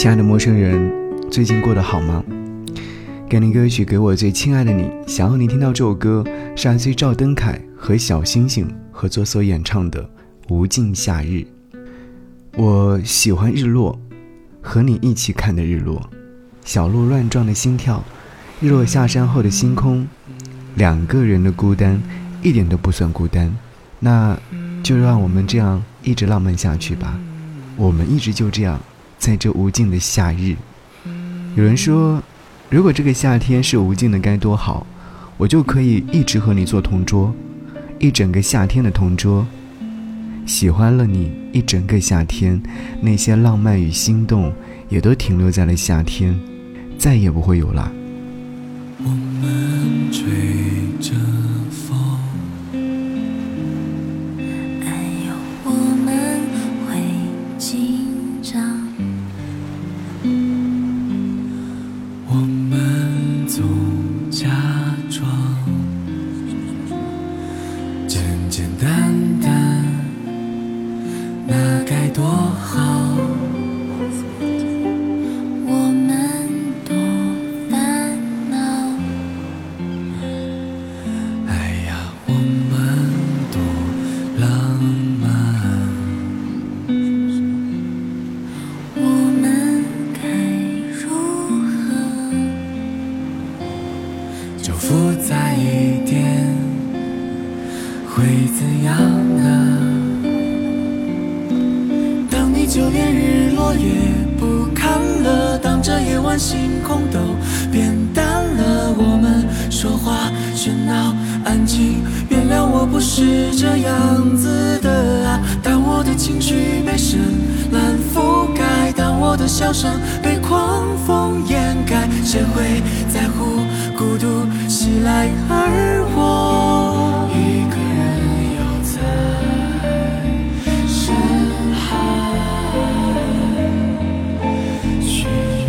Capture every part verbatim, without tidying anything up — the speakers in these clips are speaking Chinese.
亲爱的陌生人，最近过得好吗？给你歌曲《给我最亲爱的你》，想要你听到这首歌是来自赵登凯和小星星合作所演唱的《无尽夏日》。我喜欢日落，和你一起看的日落，小鹿乱撞的心跳，日落下山后的星空，两个人的孤单一点都不算孤单。那就让我们这样一直浪漫下去吧，我们一直就这样在这无尽的夏日。有人说，如果这个夏天是无尽的该多好，我就可以一直和你做同桌，一整个夏天的同桌。喜欢了你一整个夏天，那些浪漫与心动也都停留在了夏天，再也不会有了。我们吹着风，哎呦，我们会紧张，我们总假装简简单单，那该多好。就复杂一点会怎样呢？当你就连日落也不看了，当这夜晚星空都变淡了，我们说话喧闹安静，原谅我不是这样子的啊。当我的情绪被深蓝覆盖，当我的笑声被狂风掩盖，谁会在乎孤独袭来，而我一个人游在深海去游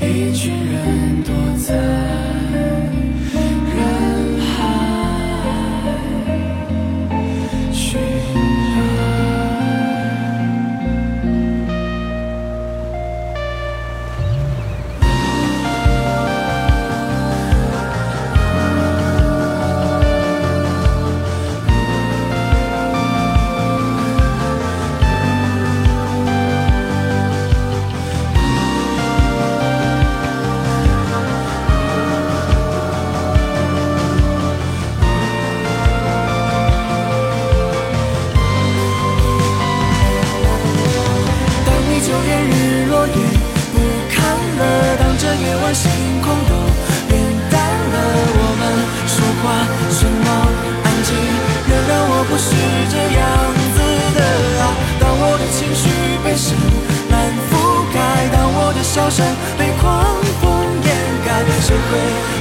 览，一群人躲在星空都变淡了，我们说话喧闹安静，原谅我不是这样子的啊。当我的情绪被深蓝覆盖，当我的笑声被狂风掩盖，谁会